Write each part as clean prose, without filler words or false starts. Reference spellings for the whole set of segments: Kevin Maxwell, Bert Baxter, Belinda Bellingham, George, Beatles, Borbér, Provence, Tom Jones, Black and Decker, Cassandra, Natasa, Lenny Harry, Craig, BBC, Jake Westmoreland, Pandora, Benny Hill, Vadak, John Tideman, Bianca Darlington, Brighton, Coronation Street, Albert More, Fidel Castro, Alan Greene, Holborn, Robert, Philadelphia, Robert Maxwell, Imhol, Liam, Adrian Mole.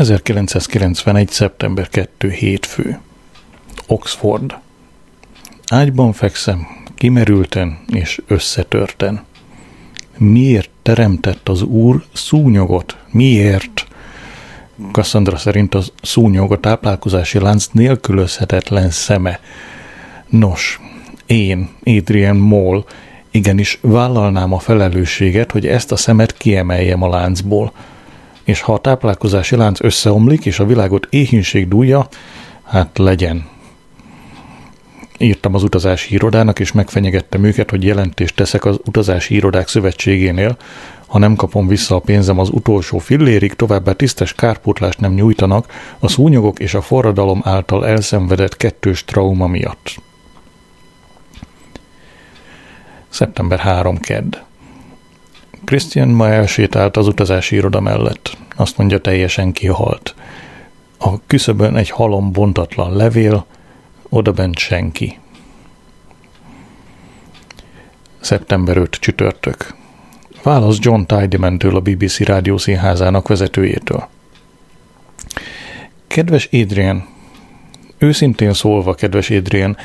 1991. szeptember 2. hétfő. Oxford. Ágyban fekszem, kimerülten és összetörten. Miért teremtett az Úr szúnyogot? Miért? Cassandra szerint a szúnyog a táplálkozási lánc nélkülözhetetlen szeme. Nos, én, Adrian Mole, igenis vállalnám a felelősséget, hogy ezt a szemet kiemeljem a láncból. És ha a táplálkozási lánc összeomlik, és a világot éhínség dúlja, hát legyen. Írtam az utazási irodának, és megfenyegettem őket, hogy jelentést teszek az utazási irodák szövetségénél. Ha nem kapom vissza a pénzem az utolsó fillérig, továbbá tisztes kárpótlást nem nyújtanak a szúnyogok és a forradalom által elszenvedett kettős trauma miatt. Szeptember 3. Kedd. Christian ma elsétált az utazási iroda mellett. Azt mondja, teljesen kihalt. A küszöbön egy halom bontatlan levél, odabent senki. Szeptember 5. Csütörtök. Válasz John Tidemantől, a BBC rádiószínházának vezetőjétől. Kedves Adrian, őszintén szólva, kedves Adrian,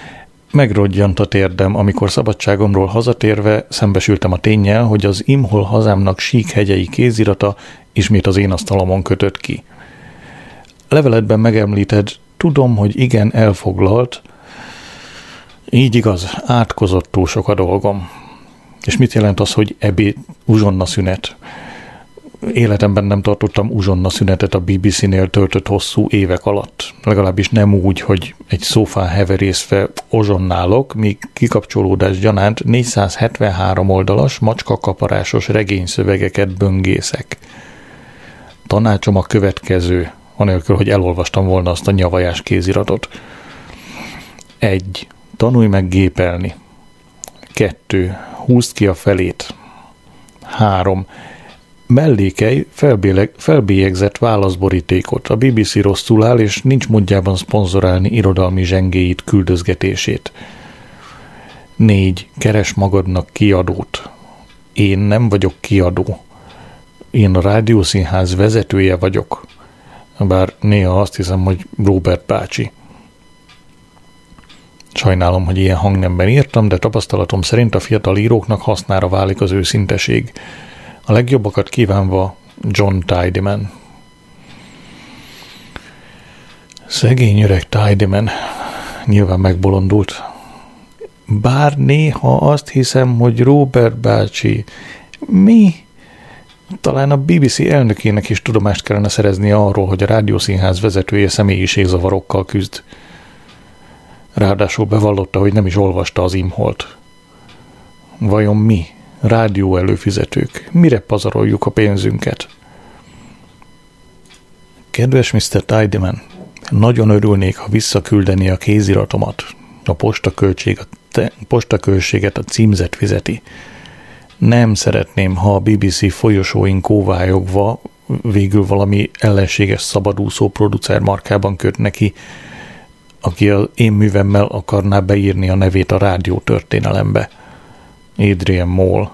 megrodjant a térdem, amikor szabadságomról hazatérve szembesültem a ténnyel, hogy az imhol hazámnak síkhegyei kézirata ismét az én asztalomon kötött ki. Leveledben megemlíted, tudom, hogy igen, elfoglalt, így igaz, átkozott túl sok a dolgom. És mit jelent az, hogy ebéd, uzsonna szünet? Életemben nem tartottam uzsonna szünetet a BBC-nél töltött hosszú évek alatt. Legalábbis nem úgy, hogy egy szófán heverészve ozsonnálok, míg kikapcsolódás gyanánt 473 oldalas, macskakaparásos regényszövegeket böngészek. Tanácsom a következő, anélkül, hogy elolvastam volna azt a nyavajás kéziratot. 1. Tanulj meg gépelni. 2. Húzd ki a felét. 3. Mellékelj felbélyegzett válaszborítékot. A BBC rosszul áll, és nincs módjában szponzorálni irodalmi zsengéit, küldözgetését. 4. Keres magadnak kiadót. Én nem vagyok kiadó. Én a rádiószínház vezetője vagyok. Bár néha azt hiszem, hogy Robert bácsi. Sajnálom, hogy ilyen hangnemben írtam, de tapasztalatom szerint a fiatal íróknak hasznára válik az őszinteség. A legjobbakat kívánva John Tideman. Szegény öreg Tideman nyilván megbolondult. Bár néha azt hiszem, hogy Robert bácsi, mi? Talán a BBC elnökének is tudomást kellene szerezni arról, hogy a rádiószínház vezetője személyiségzavarokkal küzd. Ráadásul bevallotta, hogy nem is olvasta az Imholt. Vajon mi, rádió előfizetők, mire pazaroljuk a pénzünket? Kedves Mr. Tideman, nagyon örülnék, ha visszaküldeni a kéziratomat. A postaköltséget a címzet fizeti. Nem szeretném, ha a BBC folyosóin kóvályogva végül valami ellenséges szabadúszó producer markában köt neki, aki az én művemmel akarná beírni a nevét a rádió történelembe. Adrian Mole.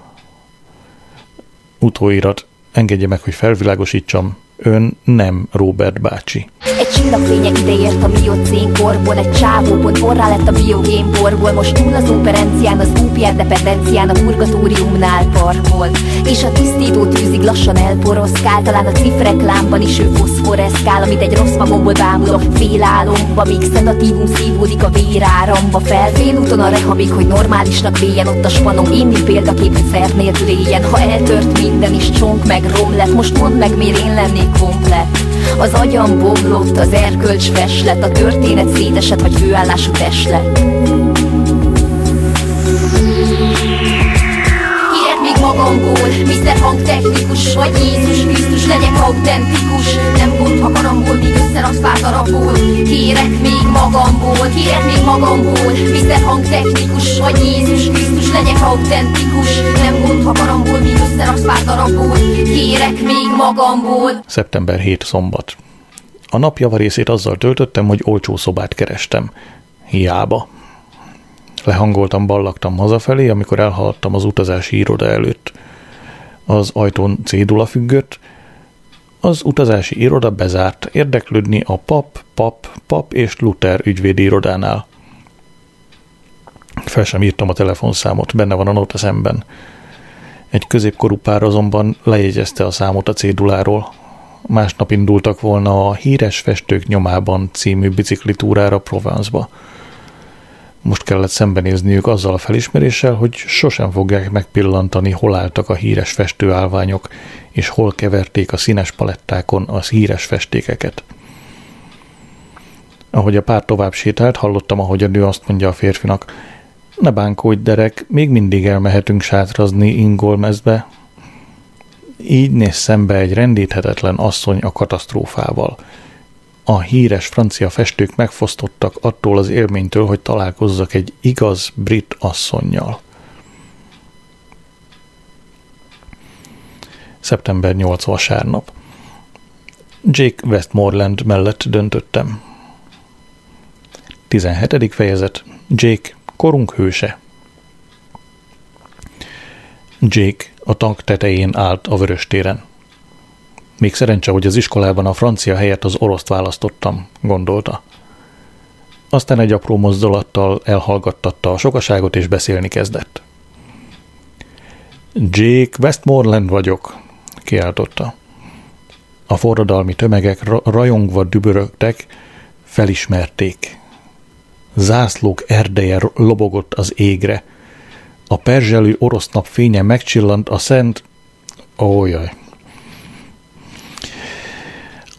Utóirat. Engedje meg, hogy felvilágosítsam. Ön nem Robert bácsi. Egy csillagfénye ideért a miocénkorból, egy csávóból borrá lett a biogémborból, most túl az operencián, az úpján dependencián, a purgatóriumnál parkol. És a tisztító tűzig lassan elporoszkál, talán a cifreklámban is ő foszforeszkál, amit egy rossz magomból bámulok félálomba, míg szedatívum szívódik a véráramba fel. Félúton a rehabig, hogy normálisnak véljen ott a spanom, én mi példaképű szert nélkül éljen, ha eltört minden is csonk meg romlet, most mondd meg, miért én lennék komplett. Az agyam bomlott, az erkölcs feslet, a történet szétesett, vagy főállású test lett. Ilyet még magamból, Mr. Hangtechnikus, vagy Jézus Krisztus, legyek autentikus. Nem gond, ha karamból, míg összeraksz pár darabból. Kérek még magamból, Mr. Hangtechnikus, vagy Jézus Krisztus, legyek autentikus. Nem gond, ha karamból, míg összeraksz pár darabból. Kérek még magamból. Szeptember 7. szombat. A nap javarészét azzal töltöttem, hogy olcsó szobát kerestem. Hiába. Lehangoltam, ballaktam hazafelé, amikor elhaladtam az utazási iroda előtt. Az ajtón cédula függött, Az utazási iroda bezárt, érdeklődni a pap és Luther ügyvédi irodánál. Fel sem írtam a telefonszámot, benne van a nóta szemben. Egy középkorú pár azonban lejegyezte a számot a céduláról. Másnap indultak volna a Híres festők nyomában című biciklitúrára Provence-ba. Most kellett szembenézniük azzal a felismeréssel, hogy sosem fogják megpillantani, hol álltak a híres festőállványok, és hol keverték a színes palettákon az híres festékeket. Ahogy a pár tovább sétált, hallottam, ahogy a nő azt mondja a férfinak: ne bánkódj, derek, még mindig elmehetünk sátrazni Ingolmezbe. Így néz szembe egy rendíthetetlen asszony a katasztrófával. A híres francia festők megfosztottak attól az élménytől, hogy találkozzak egy igaz brit asszonnyal. Szeptember 8 vasárnap. Jake Westmoreland mellett döntöttem. 17. fejezet. Jake, korunk hőse. Jake a tank tetején állt a Vörös téren. Még szerencse, hogy az iskolában a francia helyett az oroszt választottam, gondolta. Aztán egy apró mozdulattal elhallgattatta a sokaságot, és beszélni kezdett. Jake Westmoreland vagyok, kiáltotta. A forradalmi tömegek rajongva dübörögtek, felismerték. Zászlók erdeje lobogott az égre. A perzselő orosz nap fénye megcsillant a szent...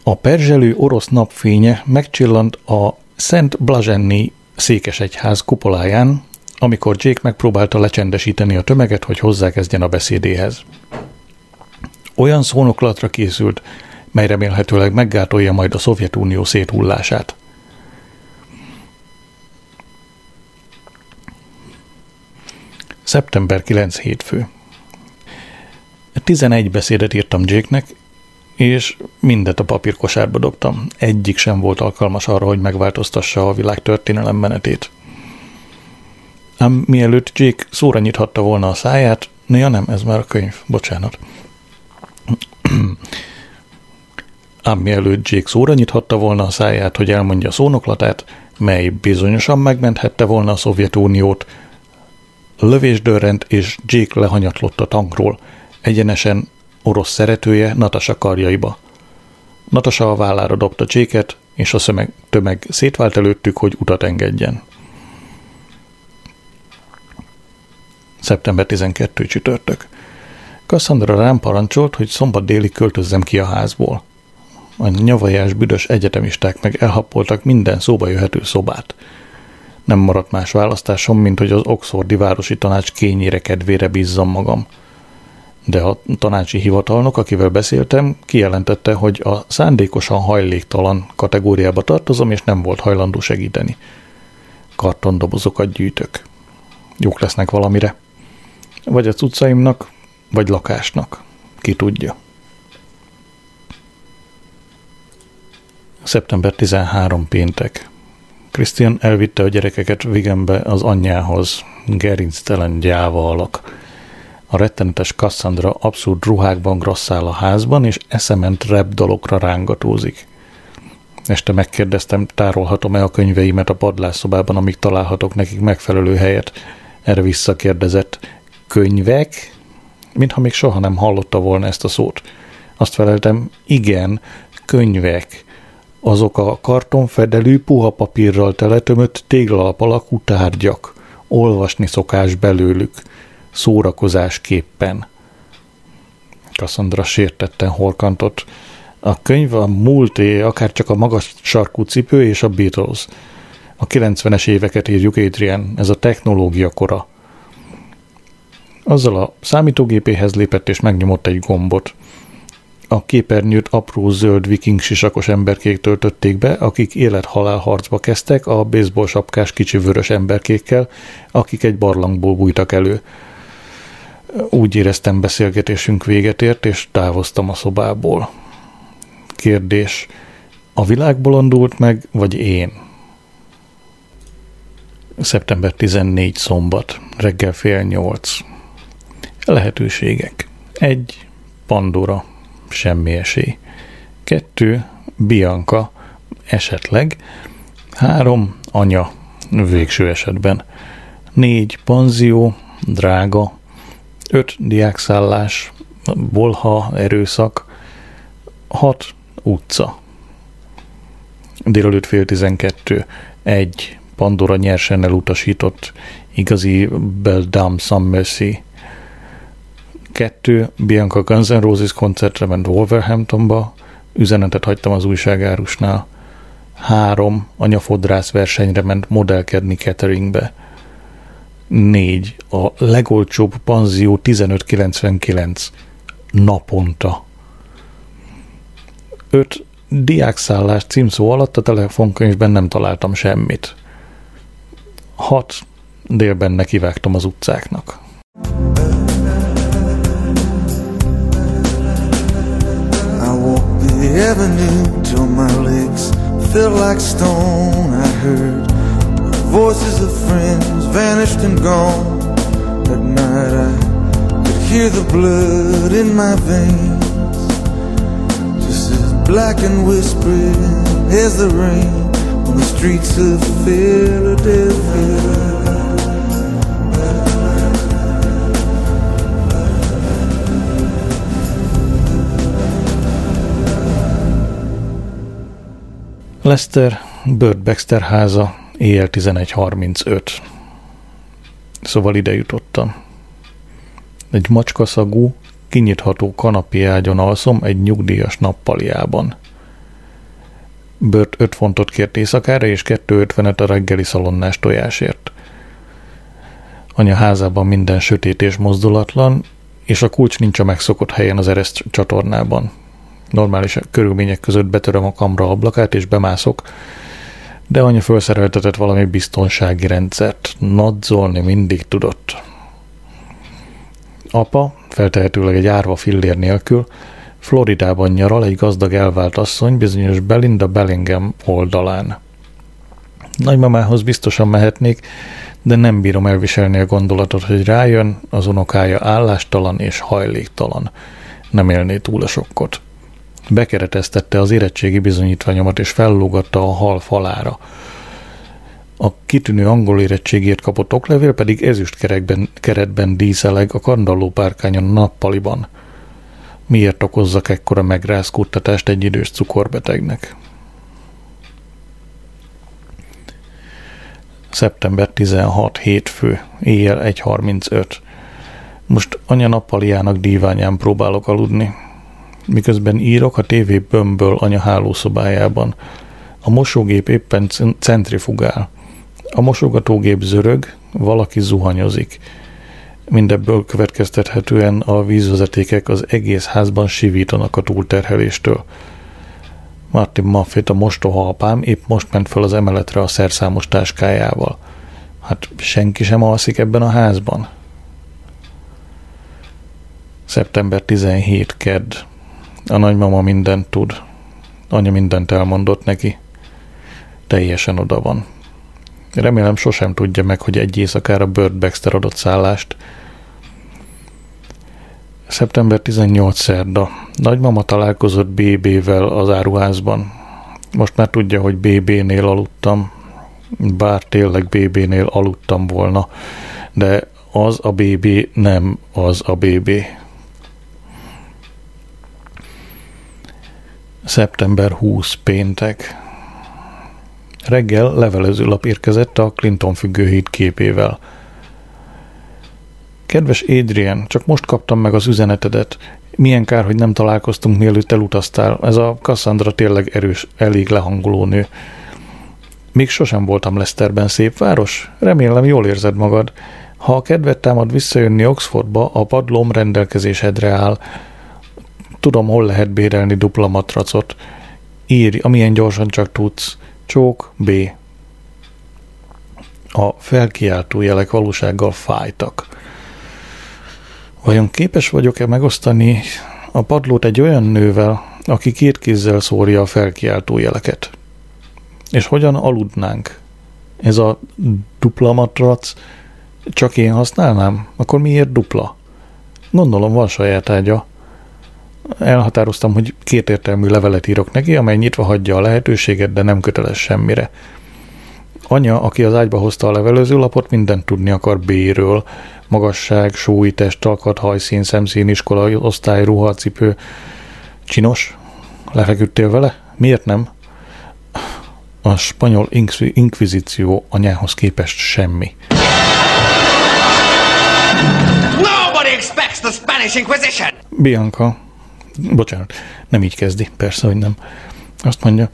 A perzselő orosz napfénye megcsillant a Szent Blazsenni székesegyház kupoláján, amikor Jake megpróbálta lecsendesíteni a tömeget, hogy hozzákezdjen a beszédéhez. Olyan szónoklatra készült, mely remélhetőleg meggátolja majd a Szovjetunió széthullását. Szeptember 9. hétfő. 11 beszédet írtam Jake-nek, és mindet a papírkosárba dobtam. Egyik sem volt alkalmas arra, hogy megváltoztassa a világ történelem menetét. Ám mielőtt Jake szóra nyithatta volna a száját, ja nem, ez már a könyv, bocsánat. Ám mielőtt Jake szóra nyithatta volna a száját, hogy elmondja a szónoklatát, mely bizonyosan megmenthette volna a Szovjetuniót, lövés dörrent, és Jake lehanyatlott a tankról, egyenesen orosz szeretője Natasa karjaiba. Natasa a vállára dobta Jake-et, és a tömeg szétvált előttük, hogy utat engedjen. Szeptember 12. csütörtök. Cassandra rám parancsolt, hogy szombat délig költözzem ki a házból. A nyavajás büdös egyetemisták meg elhappoltak minden szóba jöhető szobát. Nem maradt más választásom, mint hogy az Oxfordi Városi Tanács kényére kedvére bízzam magam. De a tanácsi hivatalnok, akivel beszéltem, kijelentette, hogy a szándékosan hajléktalan kategóriába tartozom, és nem volt hajlandó segíteni. Kartondobozokat gyűjtök. Jók lesznek valamire. Vagy a cuccaimnak, vagy lakásnak. Ki tudja. Szeptember 13. péntek. Christian elvitte a gyerekeket Wigenbe az anyjához. Gerinctelen gyáva alak. A rettenetes Cassandra abszurd ruhákban grasszál a házban, és eszement rap dalokra rángatózik. Este megkérdeztem, tárolhatom-e a könyveimet a padlásszobában, amíg találhatok nekik megfelelő helyet. Erre visszakérdezett: könyvek? Mintha még soha nem hallotta volna ezt a szót. Azt feleltem: igen, könyvek. Azok a kartonfedelű, puha papírral teletömött téglalap alakú tárgyak. Olvasni szokás belőlük. Szórakozásképpen. Cassandra sértetten horkantott. A könyv a múlté, akár csak a magas sarkú cipő és a Beatles. A 90-es éveket írjuk, Adrian, ez a technológia kora. Azzal a számítógépéhez lépett, és megnyomott egy gombot. A képernyőt apró zöld viking sisakos emberkék töltötték be, akik élet-halál harcba kezdtek a baseball sapkás kicsi vörös emberkékkel, akik egy barlangból bújtak elő. Úgy éreztem, beszélgetésünk véget ért, és távoztam a szobából. Kérdés: a világ bolondult meg, vagy én? Szeptember 14. szombat, reggel 7:30. Lehetőségek. 1. Pandora. Semmi esély. 2. Bianca, esetleg. 3. Anya, végső esetben. 4. Panzió, drága. 5. Diákszállás, bolha, erőszak. 6. Utca. Délelőtt 11:30. 1. Pandora nyersen elutasított, igazi Beldam Some Mercy. 2. Bianca Guns N' Roses koncertre ment Wolverhamptonba, üzenetet hagytam az újságárusnál. 3. Anyafodrász versenyre ment modellkedni cateringbe. 4. A legolcsóbb panzió 15,99 naponta. 5. Diákszállás címszó alatt a telefonkönyvben nem találtam semmit. 6. Délben nekivágtam az utcáknak. Avenue till my legs felt like stone. I heard voices of friends vanished and gone. At night I could hear the blood in my veins, just as black and whispering as the rain on the streets of Philadelphia. Leicester, Bert Baxter háza, éjjel 11:35. Szóval ide jutottam. Egy macskaszagú, kinyitható kanapé ágyon alszom egy nyugdíjas nappaliában. Bert 5 fontot kért éjszakára és 2,50-et a reggeli szalonnás tojásért. Anya házában minden sötét és mozdulatlan, és a kulcs nincs a megszokott helyen az ereszt csatornában. Normális körülmények között betöröm a kamra ablakát és bemászok, de anya felszereltetett valami biztonsági rendszert. Nadzolni mindig tudott. Apa, feltehetőleg egy árva fillér nélkül, Floridában nyaral egy gazdag elvált asszony bizonyos Belinda Bellingham oldalán. Nagymamához biztosan mehetnék, de nem bírom elviselni a gondolatot, hogy rájön, az unokája állástalan és hajléktalan. Nem élné túl a sokkot. Bekereteztette az érettségi bizonyítványomat és fellógatta a hal falára. A kitűnő angol érettségért kapott oklevél pedig ezüstkeretben díszeleg a kandalló párkányon nappaliban. Miért okozzak ekkora megrázkódtatást egy idős cukorbetegnek? Szeptember 16. Hétfő, éjjel 1:35. Most anya nappaliának díványán próbálok aludni. Miközben írok, a tévé bömböl anya hálószobájában. A mosógép éppen centrifugál. A mosogatógép zörög, valaki zuhanyozik. Mindebből következtethetően a vízvezetékek az egész házban sivítanak a túlterheléstől. Martin Muffet, a mostoha apám, épp most ment fel az emeletre a szerszámos táskájával. Hát senki sem alszik ebben a házban. Szeptember 17. Kedd. A nagymama mindent tud. Anya mindent elmondott neki. Teljesen oda van. Remélem sosem tudja meg, hogy egy éjszakára Bert Baxter adott szállást. Szeptember 18. Szerda. Nagymama találkozott BB-vel az áruházban. Most már tudja, hogy BB-nél aludtam. Bár tényleg BB-nél aludtam volna. De az a BB nem az a BB. Szeptember 20. Péntek. Reggel levelezőlap érkezett a Clinton függőhíd képével. Kedves Adrian, csak most kaptam meg az üzenetedet. Milyen kár, hogy nem találkoztunk, mielőtt elutaztál. Ez a Cassandra tényleg erős, elég lehangoló nő. Még sosem voltam Leicesterben, szép város. Remélem, jól érzed magad. Ha a kedved támad visszajönni Oxfordba, a padlóm rendelkezésedre áll. Tudom, hol lehet bérelni dupla matracot. Írj, amilyen gyorsan csak tudsz. Csók, B. A felkiáltó jelek valósággal fájtak. Vajon képes vagyok-e megosztani a padlót egy olyan nővel, aki két kézzel szórja a felkiáltó jeleket? És hogyan aludnánk? Ez a dupla matrac csak én használnám? Akkor miért dupla? Gondolom, van saját ágya. elhatároztam, hogy kétértelmű levelet írok neki, amely nyitva hagyja a lehetőséget, de nem köteles semmire. Anya, aki az ágyba hozta a levelezőlapot, mindent tudni akar B-ről. Magasság, súly, testalkat, hajszín, szemszín, iskola, osztály, ruha, cipő. Csinos? Lefeküdtél vele? Miért nem? A spanyol inkvizíció anyához képest semmi. Nobody expects the Spanish Inquisition! Bianca. Bocsánat, nem így kezdi, persze, hogy nem. Azt mondja,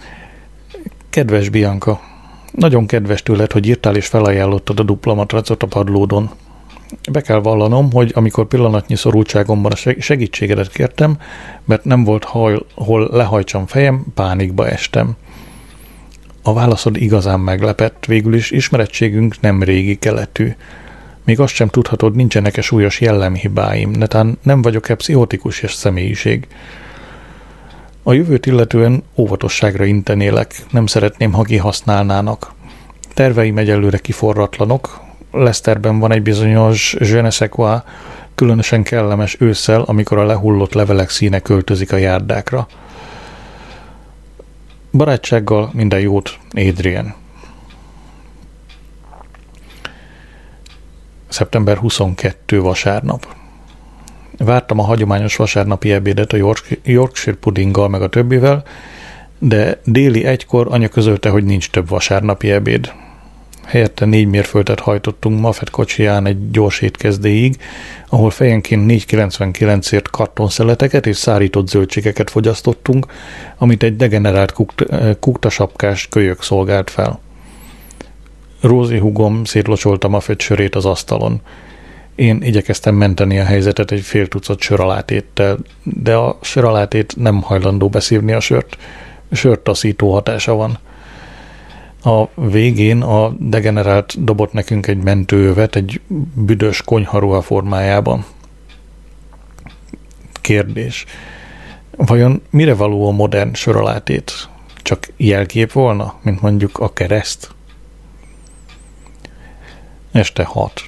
kedves Bianca, nagyon kedves tőled, hogy írtál és felajánlottad a dupla matracot a padlódon. Be kell vallanom, hogy amikor pillanatnyi szorultságomban a segítségedet kértem, mert nem volt hol lehajtsam fejem, pánikba estem. A válaszod igazán meglepett, végül is ismerettségünk nem régi keletű. Még azt sem tudhatod, nincsenek-e súlyos jellemhibáim, netán nem vagyok-e pszichotikus és személyiség. A jövőt illetően óvatosságra intenélek, nem szeretném, ha kihasználnának. Terveim egyelőre kiforratlanok, Leicesterben van egy bizonyos je ne sais quoi, különösen kellemes ősszel, amikor a lehullott levelek színe költözik a járdákra. Barátsággal minden jót, Adrian. Szeptember 22. vasárnap. Vártam a hagyományos vasárnapi ebédet a Yorkshire puddinggal meg a többivel, de déli egykor anya közölte, hogy nincs több vasárnapi ebéd. Helyette 4 mérföldet hajtottunk Muffet kocsiján egy gyors étkezdéig, ahol fejenként 4,99-ért kartonszeleteket és szárított zöldségeket fogyasztottunk, amit egy degenerált kuktasapkás kölyök szolgált fel. Rózi húgom szétlocsolta Muffet sörét az asztalon. Én igyekeztem menteni a helyzetet egy fél tucat söralátéttel, de a söralátét nem hajlandó beszívni a sört. Sörtaszító hatása van. A végén a degenerált dobott nekünk egy mentőövet egy büdös konyharuha formájában. Kérdés. Vajon mire való a modern söralátét? Csak jelkép volna, mint mondjuk a kereszt? Este 6.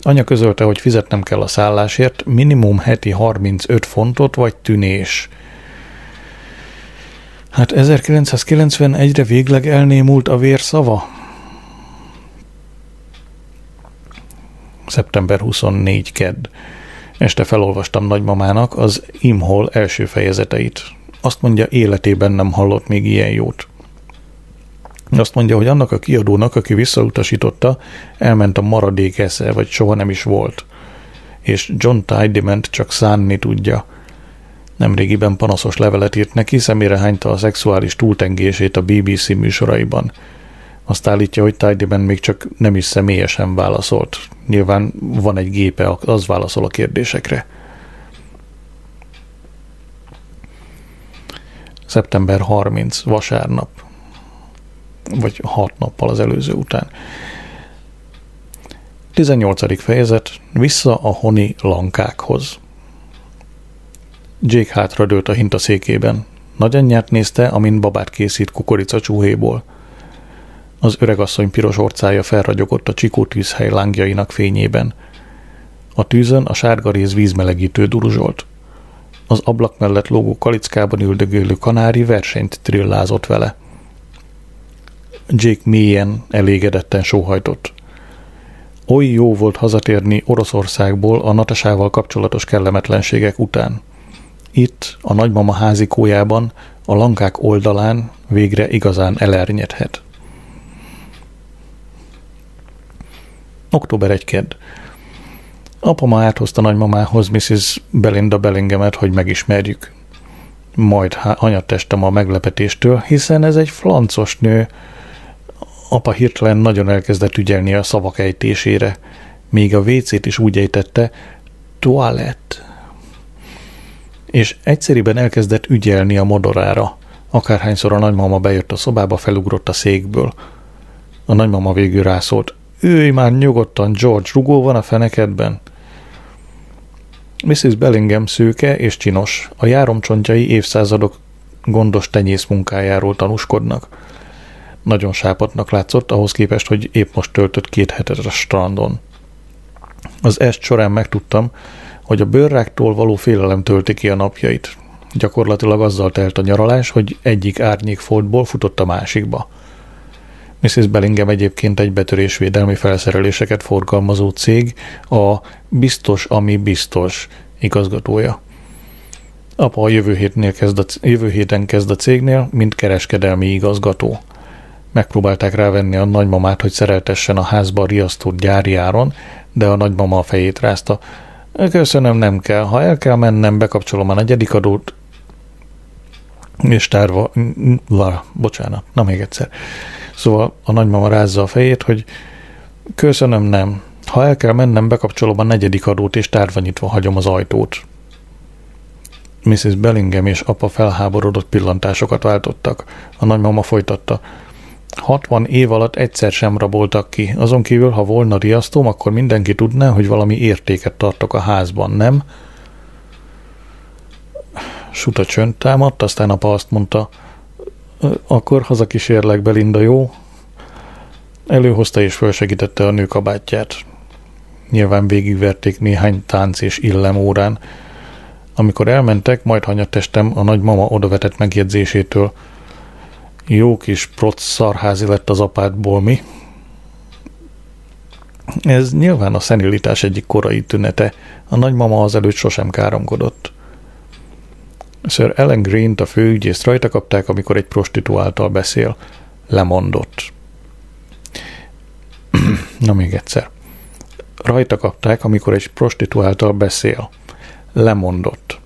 Anya közölte, hogy fizetnem kell a szállásért, minimum heti 35 fontot vagy tűnés. Hát 1991-re végleg elnémult a vérszava? Szeptember 24. kedd. Este felolvastam nagymamának az Imhol első fejezeteit. Azt mondja, életében nem hallott még ilyen jót. Azt mondja, hogy annak a kiadónak, aki visszautasította, elment a maradék esze, vagy soha nem is volt. És John Tidemant csak szánni tudja. Nemrégiben panaszos levelet írt neki, szemére hányta a szexuális túltengését a BBC műsoraiban. Azt állítja, hogy Tideman még csak nem is személyesen válaszolt. Nyilván van egy gépe, az válaszol a kérdésekre. Szeptember 30. vasárnap. Vagy 6 nappal az előző után. 18. fejezet. Vissza a honi lankákhoz. Jake hátradőlt a hinta székében. Nagyanyját nézte, amint babát készít kukoricacsúhéból. Az öregasszony piros orcája felragyogott a csikótűzhely lángjainak fényében. A tűzön a sárga réz vízmelegítő duruzsolt. Az ablak mellett lógó kalickában üldögélő kanári versenyt trillázott vele. Jake mélyen, elégedetten sóhajtott. Oly jó volt hazatérni Oroszországból a Natasával kapcsolatos kellemetlenségek után. Itt, a nagymama házikójában, a lankák oldalán végre igazán elernyedhet. Október 1. kedd. Apa ma áthozta nagymamához Mrs. Belinda Bellinghamet, hogy megismerjük. Majd anyatestem a meglepetéstől, hiszen ez egy flancos nő. Apa hirtelen nagyon elkezdett ügyelni a szavak ejtésére. Még a WC-t is úgy ejtette, toalett. És egyszerűen elkezdett ügyelni a modorára. Akárhányszor a nagymama bejött a szobába, felugrott a székből. A nagymama végül rászólt. Ülj már nyugodtan, George, rugó van a fenekedben. Mrs. Bellingham szőke és csinos. A járomcsontjai évszázadok gondos tenyész munkájáról tanúskodnak. Nagyon sápadnak látszott, ahhoz képest, hogy épp most töltött 2 hetet a strandon. Az est során megtudtam, hogy a bőrráktól való félelem tölti ki a napjait. Gyakorlatilag azzal telt a nyaralás, hogy egyik árnyékfoltból futott a másikba. Mrs. Bellingham egyébként egy betörésvédelmi felszereléseket forgalmazó cég, a Biztos, ami biztos igazgatója. Apa a jövő héten kezd a cégnél, mint kereskedelmi igazgató. Megpróbálták rávenni a nagymamát, hogy szereltessen a házba riasztott gyárjáron, de a nagymama a fejét rázta. Köszönöm, nem kell. Ha el kell mennem, bekapcsolom a negyedik adót. És tárva... Szóval a nagymama rázza a fejét, hogy köszönöm, nem. Ha el kell mennem, bekapcsolom a negyedik adót, és tárva nyitva hagyom az ajtót. Mrs. Bellingham és apa felháborodott pillantásokat váltottak. A nagymama folytatta. 60 év alatt egyszer sem raboltak ki. Azon kívül, ha volna riasztóm, akkor mindenki tudná, hogy valami értéket tartok a házban, nem? Suta csönd támadt, aztán apa azt mondta, akkor hazakísérlek, Belinda, jó? Előhozta és fölsegítette a nőkabátját. Nyilván végigverték néhány tánc és illem órán. Amikor elmentek, majd hanyattestem a nagymama odavetett megjegyzésétől. Jó kis proc szarházi lett az apádból, mi? Ez nyilván a szenilitás egyik korai tünete. A nagymama azelőtt sosem káromkodott. Sir Alan Greene-t, a főügyészt rajta kapták, amikor egy prostituáltal beszél. Lemondott. Rajta kapták, amikor egy prostituáltal beszél. Lemondott.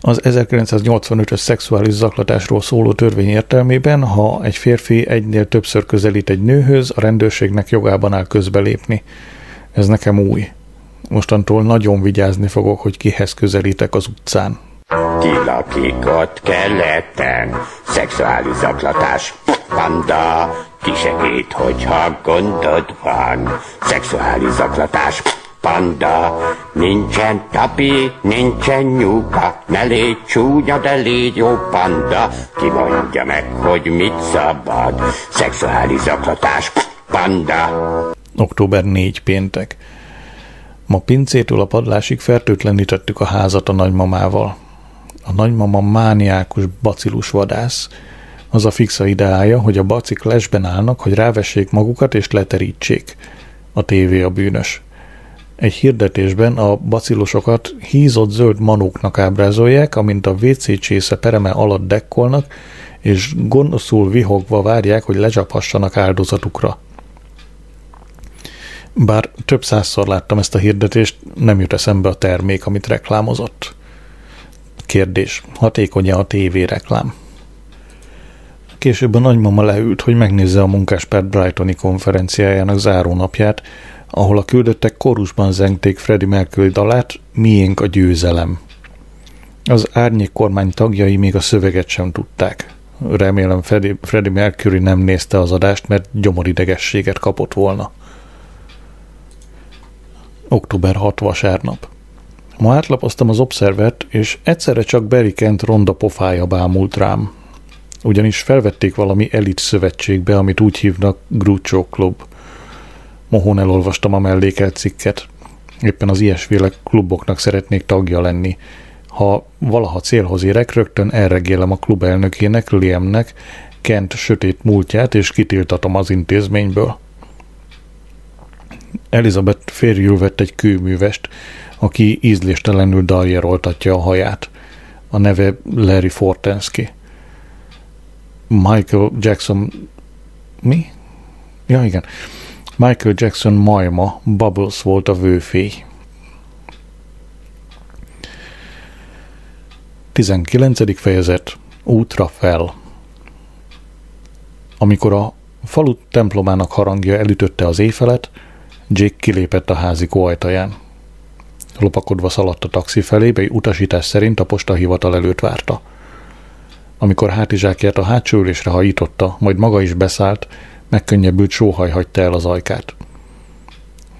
Az 1985-ös szexuális zaklatásról szóló törvény értelmében, ha egy férfi egynél többször közelít egy nőhöz, a rendőrségnek jogában áll közbelépni. Ez nekem új. Mostantól nagyon vigyázni fogok, hogy kihez közelítek az utcán. Kilakik ott keleten, szexuális zaklatás, panda, kisegít, hogyha gondod van, szexuális zaklatás, panda, nincsen tapi, nincsen nyuka, ne légy csúnya, de légy jó panda, ki mondja meg, hogy mit szabad, szexuális zaklatás, panda. Október 4 péntek. Ma pincétől a padlásig fertőtlenítettük a házat a nagymamával. A nagymama mániákus bacillus vadász. Az a fixa ideája, hogy a bacik lesben állnak, hogy rávessék magukat és leterítsék. A tévé a bűnös. Egy hirdetésben a bacillusokat hízott zöld manóknak ábrázolják, amint a WC csésze pereme alatt dekkolnak, és gonoszul vihogva várják, hogy lecsaphassanak áldozatukra. Bár több százszor láttam ezt a hirdetést, nem jut eszembe a termék, amit reklámozott. Kérdés, hatékony-e a tévéreklám? Később a nagymama leült, hogy megnézze a munkáspárt Brightoni konferenciájának zárónapját, ahol a küldöttek kórusban zengték Freddie Mercury dalát, miénk a győzelem. Az árnyék kormány tagjai még a szöveget sem tudták. Remélem Freddie Mercury nem nézte az adást, mert gyomoridegességet kapott volna. Október 6 vasárnap. Ma átlapoztam az Observert, és egyszerre csak Barry Kent ronda pofája bámult rám. Ugyanis felvették valami elit szövetségbe, amit úgy hívnak Groucho Club. Mohón elolvastam a mellékelt cikket. Éppen az ilyesféle kluboknak szeretnék tagja lenni. Ha valaha célhoz érek, rögtön elregélem a klub elnökének, Liamnek, Kent sötét múltját, és kitiltatom az intézményből. Elizabeth férjül vett egy kőművest, aki ízléstelenül daljeroltatja a haját. A neve Larry Fortensky. Michael Jackson... Mi? Ja, igen. Michael Jackson majma, Bubbles volt a vőfély. 19. fejezet. Útra fel. Amikor a falu templomának harangja elütötte az éjfelet, Jake kilépett a házikó ajtaján. Lopakodva szaladt a taxi felébe, egy utasítás szerint a postahivatal előtt várta. Amikor hátizsákját a hátsó ülésre hajította, majd maga is beszállt, megkönnyebbült sóhaj hagyta el az ajkát.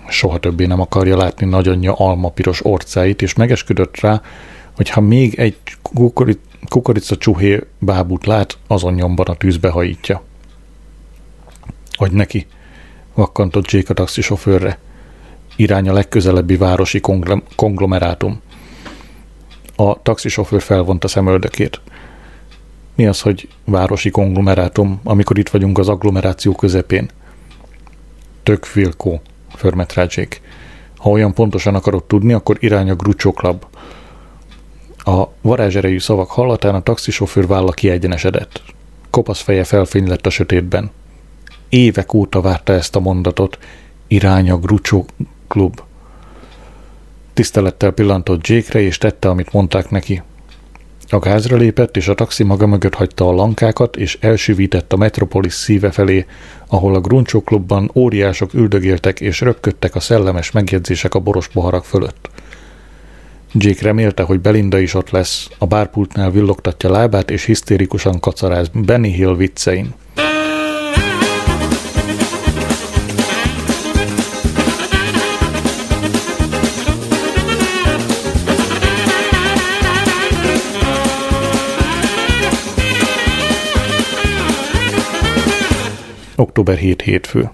Soha többé nem akarja látni nagyanyja almapiros orcáit, és megesküdött rá, hogy ha még egy kukoricacsuhé bábút lát, azon nyomban a tűzbe hajítja. Adj neki! Vakkantott Jake a taxisofőrre. Irány a legközelebbi városi konglomerátum. A taxisofőr felvonta szemöldökét. Mi az, hogy városi konglomerátum, amikor itt vagyunk az agglomeráció közepén? Tök filkó, förmet rá Jake. Ha olyan pontosan akarod tudni, akkor irány a Groucho Club. A varázserejű szavak hallatán a taxisofőr válla kiegyenesedett. Kopasz feje felfény lett a sötétben. Évek óta várta ezt a mondatot. Irány a Groucho Club. Tisztelettel pillantott Jake-re, és tette, amit mondták neki. A gázra lépett, és a taxi maga mögött hagyta a lankákat, és elsüvített a metropolis szíve felé, ahol a Groucho Clubban óriások üldögéltek és röpködtek a szellemes megjegyzések a boros poharak fölött. Jake remélte, hogy Belinda is ott lesz, a bárpultnál villogtatja lábát, és hisztérikusan kacaráz Benny Hill viccein. Október 7 hétfő.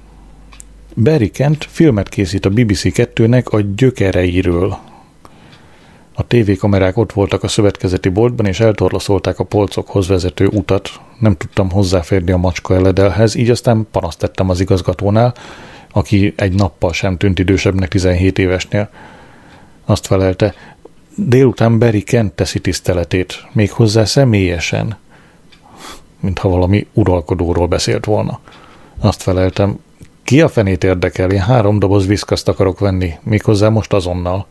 Barry Kent filmet készít a BBC 2-nek a gyökereiről. A tévékamerák ott voltak a szövetkezeti boltban, és eltorlaszolták a polcokhoz vezető utat. Nem tudtam hozzáférni a macska eledelhez, így aztán panaszt tettem az igazgatónál, aki egy nappal sem tűnt idősebbnek 17 évesnél. Azt felelte, délután Barry Kent teszi tiszteletét, méghozzá személyesen. Mintha valami uralkodóról beszélt volna. Azt feleltem, ki a fenét érdekel, én 3 doboz viszkaszt akarok venni, méghozzá most azonnal.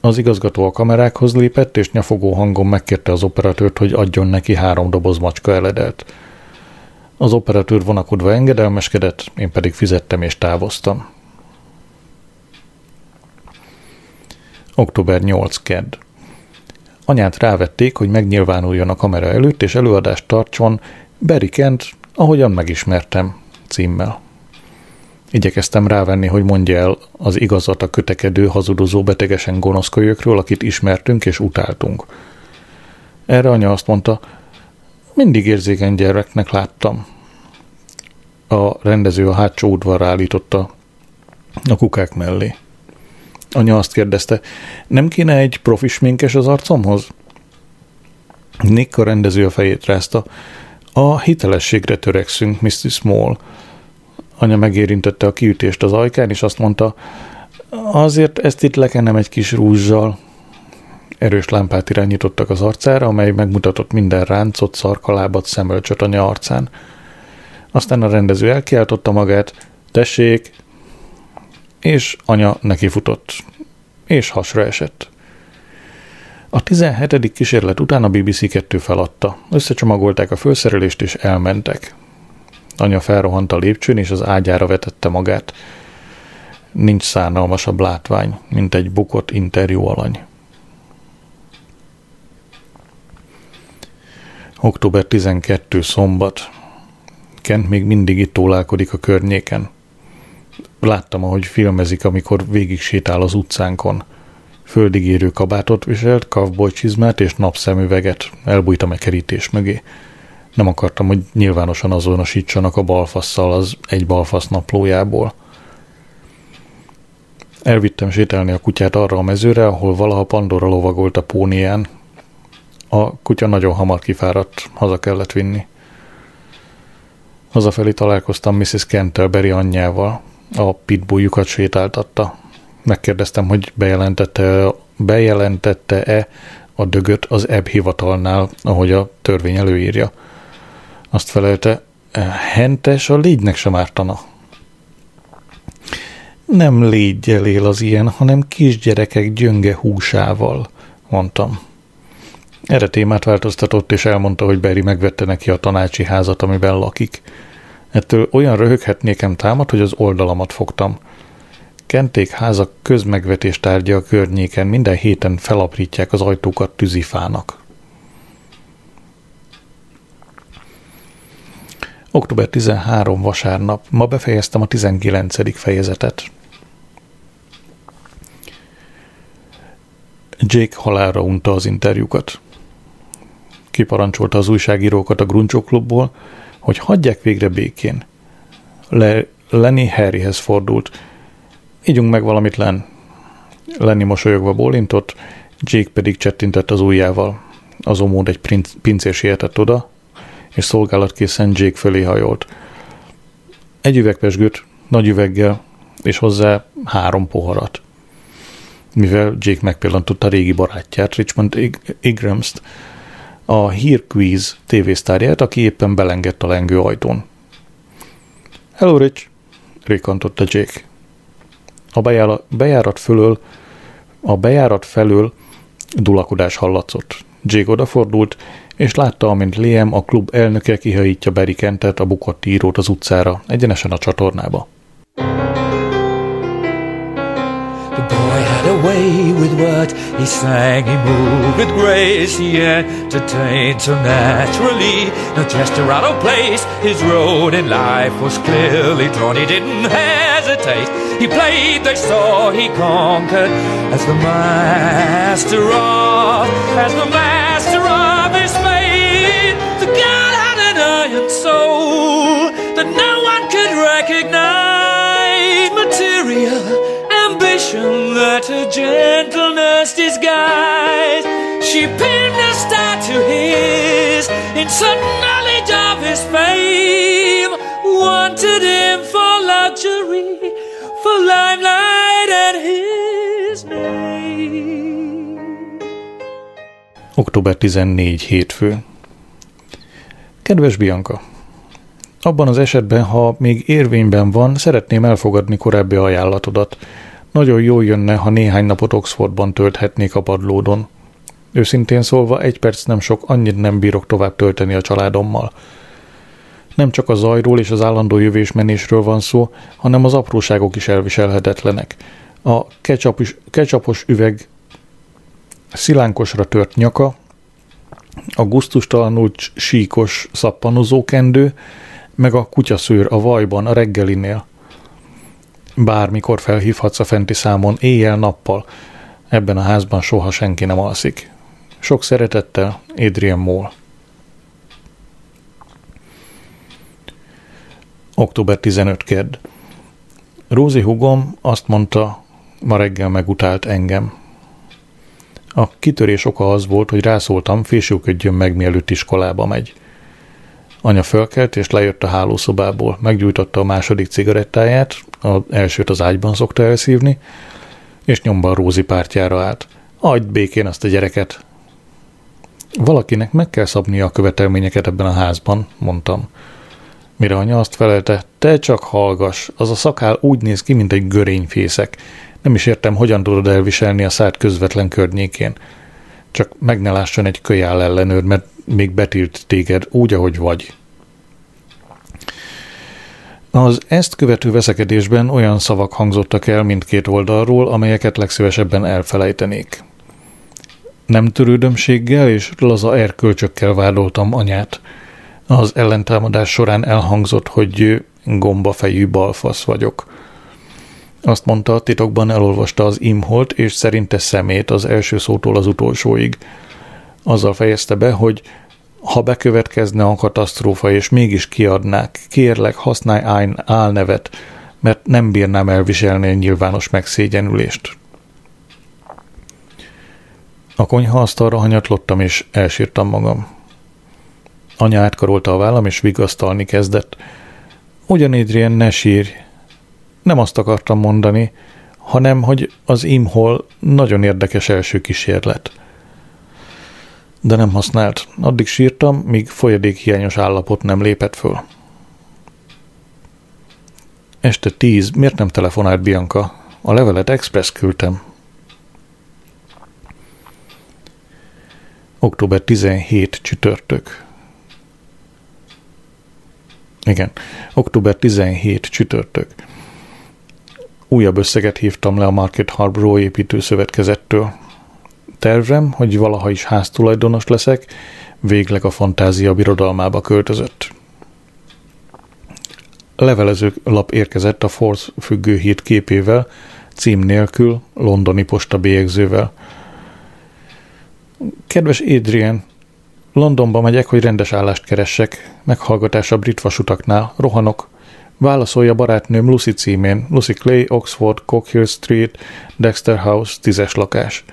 Az igazgató a kamerákhoz lépett, és nyafogó hangon megkérte az operatőrt, hogy adjon neki 3 doboz macska eledelt. Az operatőr vonakodva engedelmeskedett, én pedig fizettem és távoztam. Október 8. Kedd. Anyát rávették, hogy megnyilvánuljon a kamera előtt, és előadást tartson Barry Kent, ahogyan megismertem, címmel. Igyekeztem rávenni, hogy mondja el az igazat a kötekedő, hazudozó, betegesen gonosz kölyökről, akit ismertünk és utáltunk. Erre anya azt mondta, mindig érzékeny gyereknek láttam. A rendező a hátsó udvarra állította a kukák mellé. Anya azt kérdezte, nem kéne egy profi sminkes az arcomhoz? Nick a rendező a fejét rázta. A hitelességre törekszünk, Mrs. Mole. Anya megérintette a kiütést az ajkán, és azt mondta, azért ezt itt lekenem egy kis rúzsal. Erős lámpát irányítottak az arcára, amely megmutatott minden ráncot, szarkalábat, szemölcsöt anya arcán. Aztán a rendező elkiáltotta magát, tessék! És anya nekifutott, és hasra esett. A 17. kísérlet után a BBC 2 feladta. Összecsomagolták a főszerelést, és elmentek. Anya felrohant a lépcsőn, és az ágyára vetette magát. Nincs szánalmasabb látvány, mint egy bukott interjú alany. Október 12. Szombat. Kent még mindig itt tólálkodik a környéken. Láttam, ahogy filmezik, amikor végig sétál az utcánkon. Földig érő kabátot viselt, kavboly csizmát és napszemüveget. Elbújtam a kerítés mögé. Nem akartam, hogy nyilvánosan azonosítsanak a balfasszal az egy balfasz naplójából. Elvittem sétálni a kutyát arra a mezőre, ahol valaha Pandora lovagolt a pónián. A kutya nagyon hamar kifáradt, haza kellett vinni. Hazafelé találkoztam Mrs. Kent-tel, Barry anyjával. A pitbulljukat sétáltatta. Megkérdeztem, hogy bejelentette-e a dögöt az EB hivatalnál, ahogy a törvény előírja. Azt felelte, hentes a légynek sem ártana. Nem léggyel él az ilyen, hanem kisgyerekek gyönge húsával, mondtam. Erre témát változtatott, és elmondta, hogy Barry megvette neki a tanácsi házat, amiben lakik. Ettől olyan röhöghet nékem támad, hogy az oldalamat fogtam. Kenték házak közmegvetés tárgya a környéken, minden héten felaprítják az ajtókat tűzifának. Október 13. vasárnap. Ma befejeztem a 19. fejezetet. Jake halálra unta az interjúkat. Kiparancsolta az újságírókat a Groucho Clubból, hogy hagyják végre békén. Lenny Harryhez fordult. Ígyunk meg valamit, Lenny mosolyogva bólintott, Jake pedig csettintett az ujjával. Az omód egy pincér sietett oda, és szolgálatkészen Jake fölé hajolt. Egy üveg pesgőt, nagy üveggel, és hozzá 3 poharat. Mivel Jake megpillantotta régi barátját, Richmond Ingramst, a hírkvíz tévésztárját, aki éppen belengett a lengő ajtón. Hello, Rich! Rikantotta Jake. A bejárat felől dulakodás hallatszott. Jake odafordult, és látta, amint Liam, a klub elnöke kihajítja Barry Kentet, a bukott írót az utcára, egyenesen a csatornába. The boy had a way with words, he sang, he moved with grace, he entertained so naturally, no gesture out of place, his road in life was clearly drawn, he didn't hesitate, he played, they saw, he conquered, as the master of his fate, the girl had an iron soul, that no one could recognize, material, that her gentleness disguised. She pinned a star to his, in sudden knowledge of his fame, wanted him for luxury, for limelight and his name. Október 14. hétfő. Kedves Bianca, abban az esetben, ha még érvényben van, szeretném elfogadni korábbi ajánlatodat. Nagyon jól jönne, ha néhány napot Oxfordban tölthetnék a padlódon. Őszintén szólva, 1 perc nem sok, annyit nem bírok tovább tölteni a családommal. Nem csak a zajról és az állandó jövésmenésről van szó, hanem az apróságok is elviselhetetlenek. A ketchupos üveg szilánkosra tört nyaka, a gusztustalanul síkos szappanozókendő, meg a kutyaszőr a vajban, a reggelinél. Bármikor felhívhatsz a fenti számon, éjjel-nappal. Ebben a házban soha senki nem alszik. Sok szeretettel, Adrian Mole. Október 15. kedd. Rózi húgom azt mondta, ma reggel megutált engem. A kitörés oka az volt, hogy rászóltam, fésülködjön meg, mielőtt iskolába megy. Anya fölkelt, és lejött a hálószobából. Meggyújtotta a második cigarettáját, az elsőt az ágyban szokta elszívni, és nyomban Rózi pártjára állt. Adj békén azt a gyereket! Valakinek meg kell szabnia a követelményeket ebben a házban, mondtam. Mire anya azt felelte, te csak hallgass, az a szakál úgy néz ki, mint egy görényfészek. Nem is értem, hogyan tudod elviselni a szád közvetlen környékén. Csak meg ne lásson egy kölyál ellenőr, mert még betilt téged úgy, ahogy vagy. Az ezt követő veszekedésben olyan szavak hangzottak el mindkét oldalról, amelyeket legszívesebben elfelejtenék. Nem törődömséggel és laza erkölcsökkel vádoltam anyát. Az ellentámadás során elhangzott, hogy gombafejű balfasz vagyok. Azt mondta, titokban elolvasta az imholt és szerinte szemét az első szótól az utolsóig. Azzal fejezte be, hogy ha bekövetkezne a katasztrófa, és mégis kiadnák, kérlek, használj álnevet, mert nem bírnám elviselni a nyilvános megszégyenülést. A konyhaasztalra hanyatlottam, és elsírtam magam. Anya átkarolta a vállam, és vigasztalni kezdett. Ugyan, Adrian, ne sírj. Nem azt akartam mondani, hanem, hogy az imhol nagyon érdekes első kísérlet. De nem használt. Addig sírtam, míg folyadékhiányos állapot nem lépett föl. Este 10. Miért nem telefonált Bianca? A levelet express küldtem. Október 17. csütörtök. Igen. Október 17. csütörtök. Újabb összeget hívtam le a Market Harborough építőszövetkezettől. Tervem, hogy valaha is háztulajdonos leszek, végleg a fantázia birodalmába költözött. Levelező lap érkezett a Force függőhíd képével, cím nélkül, londoni posta bélyegzővel. Kedves Adrian, Londonba megyek, hogy rendes állást keressek, meghallgatás a brit vasutaknál, rohanok. Válaszolj a barátnőm Lucy címén, Lucy Clay, Oxford, Cockhill Street, Dexter House, 10-es lakás.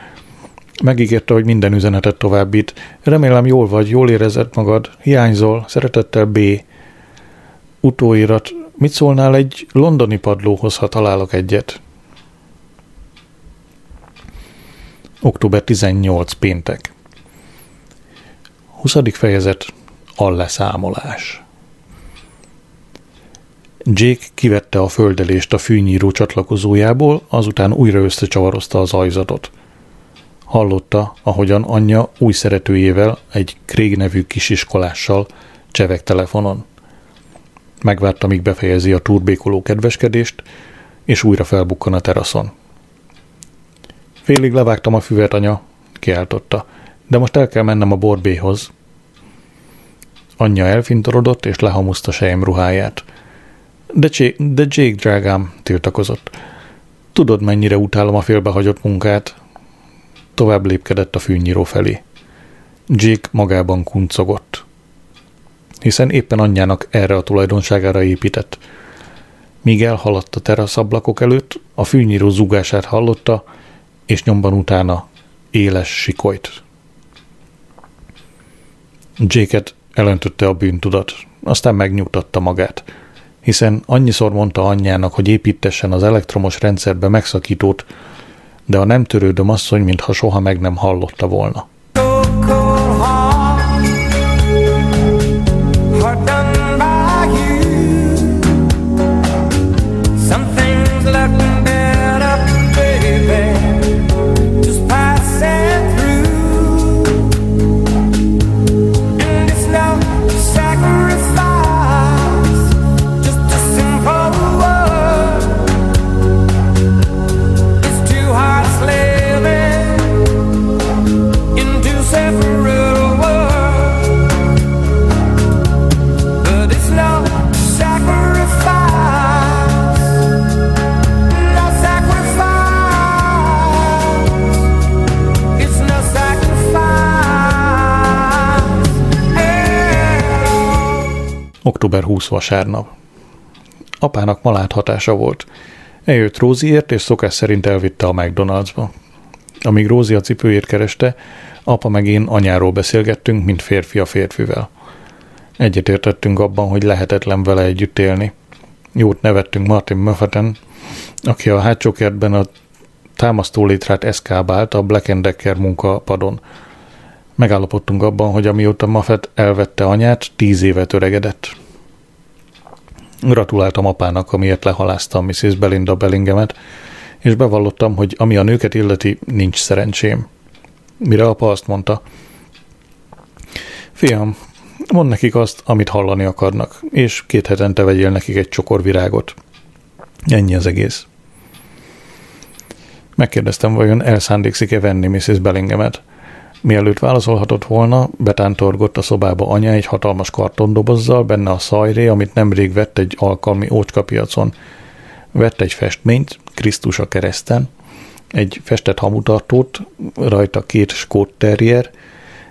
Megígérte, hogy minden üzenetet továbbít. Remélem jól vagy, jól érezed magad, hiányzol, szeretettel B. Utóirat. Mit szólnál egy londoni padlóhoz, ha találok egyet? Október 18. Péntek. 20. fejezet. A leszámolás. Jake kivette a földelést a fűnyíró csatlakozójából, azután újra összecsavarozta az ajzatot. Hallotta, ahogyan anyja új szeretőjével, egy Craig nevű kisiskolással cseveg telefonon. Megvárta, míg befejezi a turbékoló kedveskedést, és újra felbukkan a teraszon. Félig levágtam a füvet, anya, kiáltotta, de most el kell mennem a Borbéhoz. Anyja elfintorodott, és lehamozta sejem ruháját. De Jake, drágám, tiltakozott. Tudod, mennyire utálom a félbehagyott munkát? Tovább lépkedett a fűnyíró felé. Jake magában kuncogott, hiszen éppen anyjának erre a tulajdonságára épített. Míg elhaladt a teraszablakok előtt, a fűnyíró zúgását hallotta, és nyomban utána éles sikolyt. Jake-et elöntötte a bűntudat, aztán megnyugtatta magát, hiszen annyiszor mondta anyjának, hogy építessen az elektromos rendszerbe megszakítót, de a nem törődöm asszony, mintha soha meg nem hallotta volna. Október 20 vasárnap. Apának maláthatása volt. Eljött Róziért, és szokás szerint elvitte a McDonald'sba. Amíg Rózi a cipőjét kereste, apa meg én anyáról beszélgettünk, mint férfi a férfivel. Egyetértettünk abban, hogy lehetetlen vele együtt élni. Jót nevettünk Martin Muffeten, aki a hátsó kertben a támasztó létrát eszkábált a Black and Decker munkapadon. Megállapodtunk abban, hogy amióta Muffet elvette anyát, 10 évet öregedett. Gratuláltam apának, amiért lehaláztam Mrs. Belinda Bellinghamet, és bevallottam, hogy ami a nőket illeti, nincs szerencsém. Mire apa azt mondta: Fiam, mondd nekik azt, amit hallani akarnak, és 2 hetente vegyél nekik egy csokor virágot. Ennyi az egész. Megkérdeztem, vajon elszándékszik-e venni Mrs. Bellinghamet. Mielőtt válaszolhatott volna, betántorgott a szobába anya egy hatalmas kartondobozzal, benne a szajré, amit nemrég vett egy alkalmi ócskapiacon. Vett egy festményt, Krisztus a kereszten, egy festett hamutartót, rajta 2 skót terrier,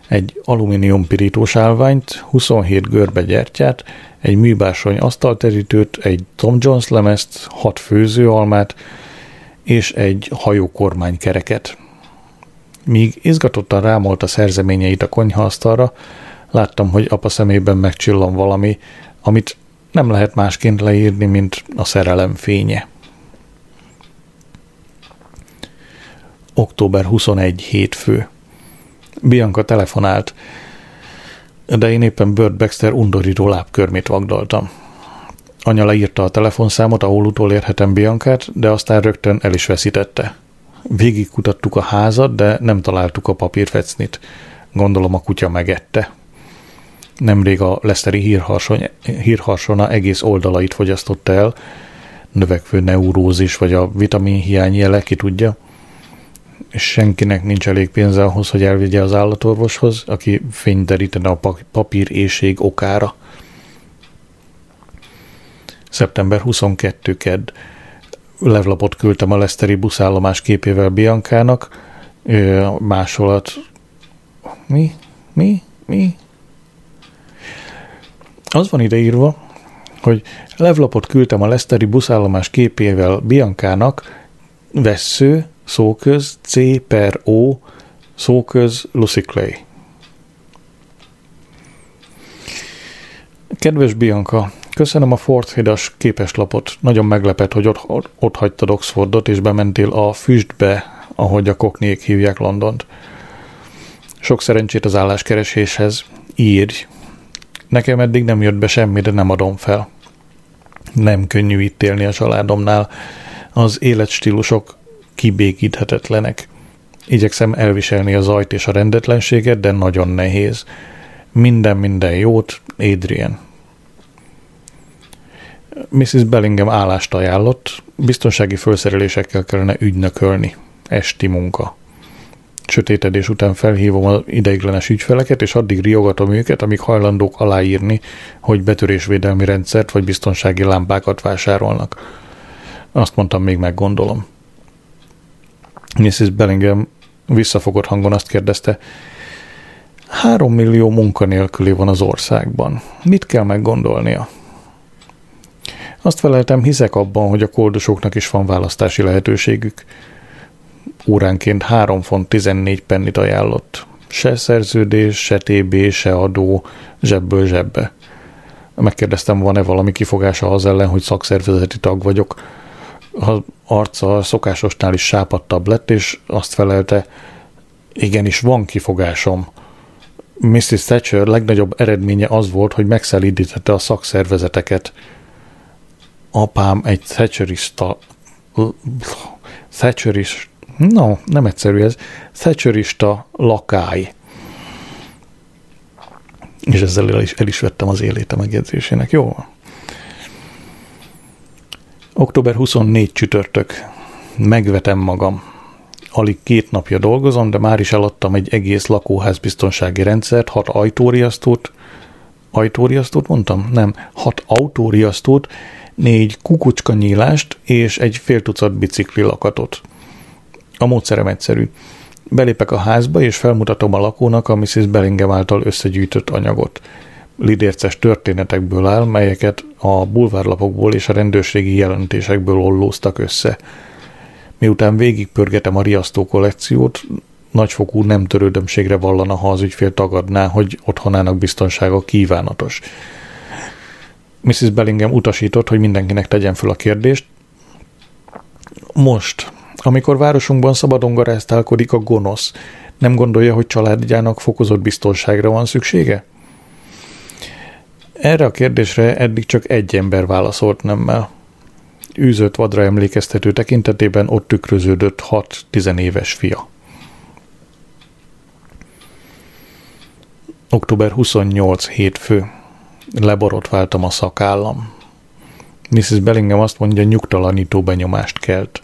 egy alumínium pirítós állványt, 27 görbegyertyát, egy műbársony asztalterítőt, egy Tom Jones lemezt, 6 főzőalmát és egy hajókormánykereket. Míg izgatottan rámolt a szerzeményeit a konyhaasztalra, láttam, hogy apa szemében megcsillan valami, amit nem lehet másként leírni, mint a szerelem fénye. Október 21. hétfő. Bianca telefonált, de én éppen Bert Baxter undorító lábkörmét vagdaltam. Anya leírta a telefonszámot, ahol utolérhetem Biancát, de aztán rögtön el is veszítette. Végigkutattuk a házat, de nem találtuk a papírfecnit. Gondolom, a kutya megette. Nemrég a leicesteri hírharsona egész oldalait fogyasztotta el. Növekvő neurózis vagy a vitaminhiány jele, ki tudja. Senkinek nincs elég pénze ahhoz, hogy elvigye az állatorvoshoz, aki fényderítene a papíréhség okára. Szeptember 22. kedd. Levlapot küldtem a leicesteri buszállomás képével Biancának. Másolat. Mi? Az van ideírva, hogy levlapot küldtem a leicesteri buszállomás képével Biancának, vessző, szóköz, C per O, Szóköz Lucy Clay. Kedves Bianca, köszönöm a Fort Hidas képeslapot. Nagyon meglepett, hogy ott hagytad Oxfordot, és bementél a füstbe, ahogy a Cockneyék hívják Londont. Sok szerencsét az álláskereséshez. Írj. Nekem eddig nem jött be semmi, de nem adom fel. Nem könnyű itt élni a családomnál. Az életstílusok kibékíthetetlenek. Igyekszem elviselni a zajt és a rendetlenséget, de nagyon nehéz. Minden jót, Adrian. Mrs. Bellingham állást ajánlott, biztonsági felszerelésekkel kellene ügynökölni. Esti munka. Sötétedés után felhívom az ideiglenes ügyfeleket, és addig riogatom őket, amíg hajlandók aláírni, hogy betörésvédelmi rendszert vagy biztonsági lámpákat vásárolnak. Azt mondtam, még meggondolom. Mrs. Bellingham visszafogott hangon azt kérdezte, 3 millió munkanélküli van az országban. Mit kell meggondolnia? Azt feleltem, hiszek abban, hogy a koldusoknak is van választási lehetőségük. Óránként 3 font 14 pennit ajánlott. Se szerződés, se TB, se adó, zsebből zsebbe. Megkérdeztem, van-e valami kifogása az ellen, hogy szakszervezeti tag vagyok. Az arca szokásosnál is sápadtabb lett, és azt felelte, igenis van kifogásom. Mrs. Thatcher legnagyobb eredménye az volt, hogy megszelídítette a szakszervezeteket. Apám egy Thatcherista lakály. És ezzel el is vettem az élét a megjegyzésének. Jó. Október 24 csütörtök. Megvetem magam. Alig 2 napja dolgozom, de már is eladtam egy egész lakóház biztonsági rendszert, 6 ajtóriasztót, ajtóriasztót mondtam? Nem, 6 autóriasztót, 4 kukucskanyílást és egy fél tucat bicikli lakatot. A módszerem egyszerű. Belépek a házba, és felmutatom a lakónak a Mrs. Bellingham által összegyűjtött anyagot. Lidérces történetekből áll, melyeket a bulvárlapokból és a rendőrségi jelentésekből ollóztak össze. Miután végigpörgetem a riasztó kollekciót, nagyfokú nem törődömségre vallana, ha az ügyfél tagadná, hogy otthonának biztonsága kívánatos. Mrs. Bellingham utasított, hogy mindenkinek tegyen föl a kérdést. Most, amikor városunkban szabadon garázdálkodik a gonosz, nem gondolja, hogy családjának fokozott biztonságra van szüksége? Erre a kérdésre eddig csak egy ember válaszolt nemmel. Űzött vadra emlékeztető tekintetében ott tükröződött 6-10 éves fia. Október 28 hétfő. Leborotváltam a szakállam. Mrs. Bellingham azt mondja, nyugtalanító benyomást kelt.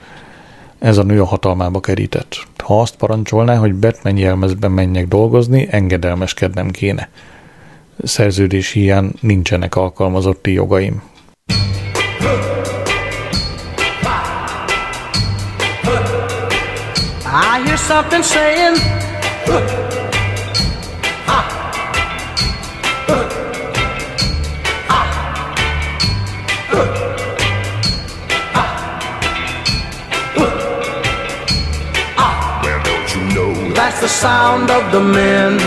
Ez a nő a hatalmába kerített. Ha azt parancsolná, hogy Batman jelmezben menjek dolgozni, engedelmeskednem kéne. Szerződés hiány nincsenek alkalmazotti jogaim. I hear something saying, that's the sound of the men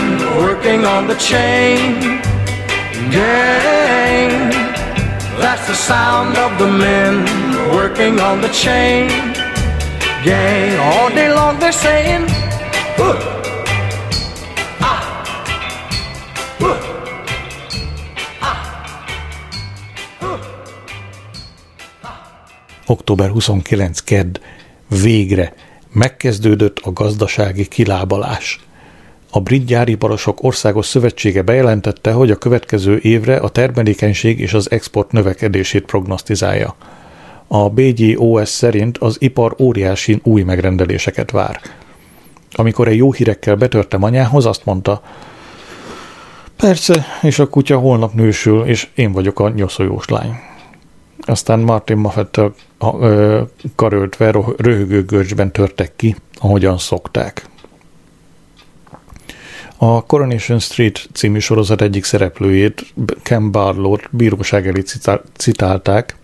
working on the chain gang. That's the sound of the men working on the chain gang. All day long they're saying, Október 29. Kedd. Végre megkezdődött a gazdasági kilábalás. A Brit Gyáriparosok Országos Szövetsége bejelentette, hogy a következő évre a termelékenység és az export növekedését prognosztizálja. A BGOS szerint az ipar óriásin új megrendeléseket vár. Amikor egy jó hírekkel betörtem anyához, azt mondta, persze, és a kutya holnap nősül, és én vagyok a nyoszójós lány. Aztán Martin Muffettel karöltve röhögő görcsben törtek ki, ahogyan szokták. A Coronation Street című sorozat egyik szereplőjét, Ken Barlow-t bíróság elé citálták,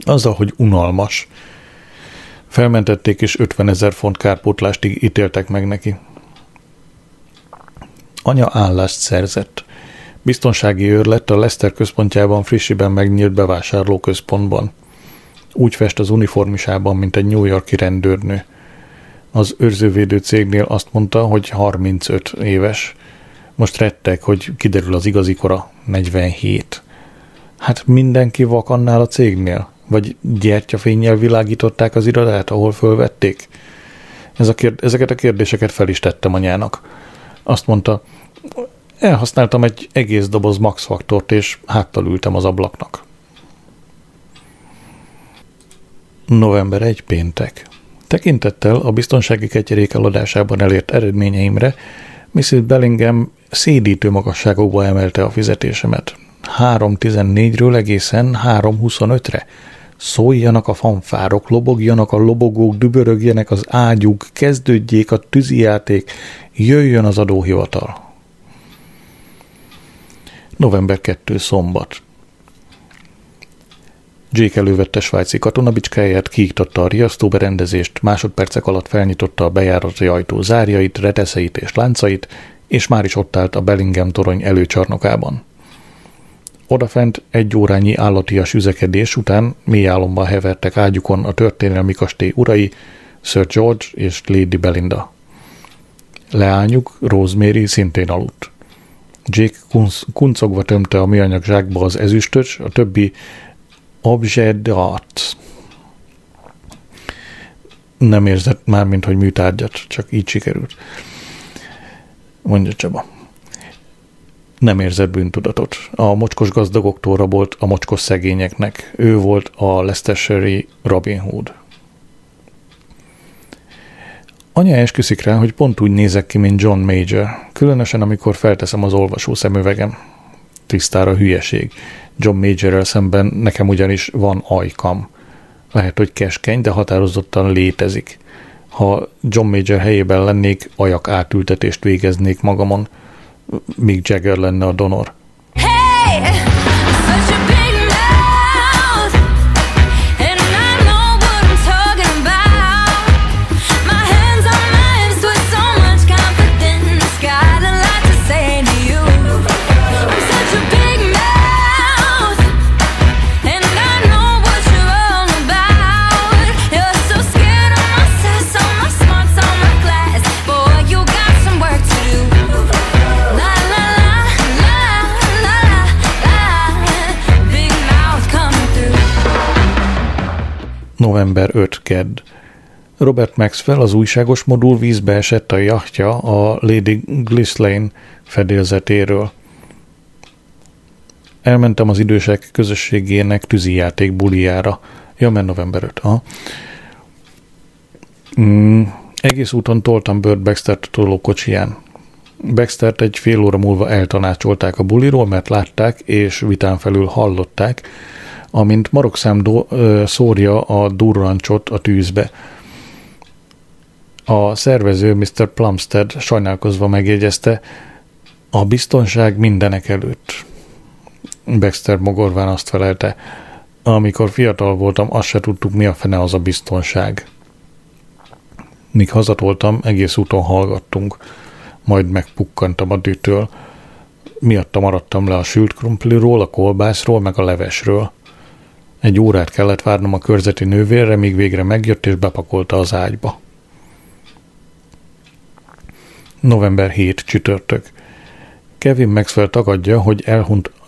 azzal, hogy unalmas. Felmentették és 50 000 font kárpótlást ítéltek meg neki. anya állást szerzett. Biztonsági őr lett a Leicester központjában frissiben megnyílt bevásárlóközpontban. Úgy fest az uniformisában, mint egy New York-i rendőrnő. Az őrzővédő cégnél azt mondta, hogy 35 éves. Most retteg, hogy kiderül az igazi kora, 47. Hát mindenki vak annál a cégnél? Vagy gyertyafénnyel világították az irodát, ahol fölvették? Ezeket a kérdéseket fel is tettem anyának. Azt mondta, elhasználtam egy egész doboz Max Faktort, és háttal ültem az ablaknak. November 1. péntek. Tekintettel a biztonsági ketyerék eladásában elért eredményeimre, Mrs. Bellingham szédítő magasságokba emelte a fizetésemet. 3.14-ről egészen 3.25-re. Szóljanak a fanfárok, lobogjanak a lobogók, dübörögjenek az ágyuk, kezdődjék a tűzijáték, jöjjön az adóhivatal. November 2. szombat. Jake elővette svájci katonabicskáját, kiiktatta a riasztóberendezést, másodpercek alatt felnyitotta a bejárati ajtó zárjait, reteszeit és láncait, és már is ott állt a Bellingham torony előcsarnokában. Odafent egy órányi állatias üzekedés után mély álomba hevertek ágyukon a történelmi kastély urai, Sir George és Lady Belinda. Leányuk, Rosemary szintén aludt. Jake kuncogva tömte a műanyag zsákba az ezüstöt, a többi objedat. Nem érzett már, mint hogy műtárgyat, csak így sikerült. Mondja Csaba. Nem érzett bűntudatot. A mocskos gazdagoktól rabolt a mocskos szegényeknek. Ő volt a Leicestershire-i Robin Hood. Anya esküszik rá, hogy pont úgy nézek ki, mint John Major, különösen amikor felteszem az olvasó szemüvegem. Tisztára hülyeség. John Majorrel szemben nekem ugyanis van ajkam. Lehet, hogy keskeny, de határozottan létezik. Ha John Major helyében lennék, ajak átültetést végeznék magamon. Mick Jagger lenne a donor. Hey! Such a big mouth, and I know what I'm talking about. My hands on my hips with so much confidence. Got a lot to say to you. I'm such a big mouth, and I know what you're all about. You're so scared of my sis, all my smarts, all my class. Boy, you got some work to do. November 5. kedd. Robert Maxwell, az újságos modul vízbe esett a jachtja a Lady Ghislaine fedélzetéről. Elmentem az idősek közösségének tűzijáték bulijára. Ja, mert november 5. Aha. Egész úton toltam Bert Baxtert tolókocsiján. Baxtert egy fél óra múlva eltanácsolták a buliról, mert látták és vitán felül hallották, amint marokszám szórja a durrancsot a tűzbe. A szervező Mr. Plumstead sajnálkozva megjegyezte, a biztonság mindenek előtt. Baxter mogorván azt felelte, amikor fiatal voltam, azt se tudtuk, mi a fene az a biztonság. Míg hazatoltam, egész úton hallgattunk, majd megpukkantam a dűtől. Miatta maradtam le a sült krumpliról, a kolbászról, meg a levesről. Egy órát kellett várnom a körzeti nővérre, míg végre megjött és bepakolta az ágyba. November 7. csütörtök. Kevin Maxwell tagadja, hogy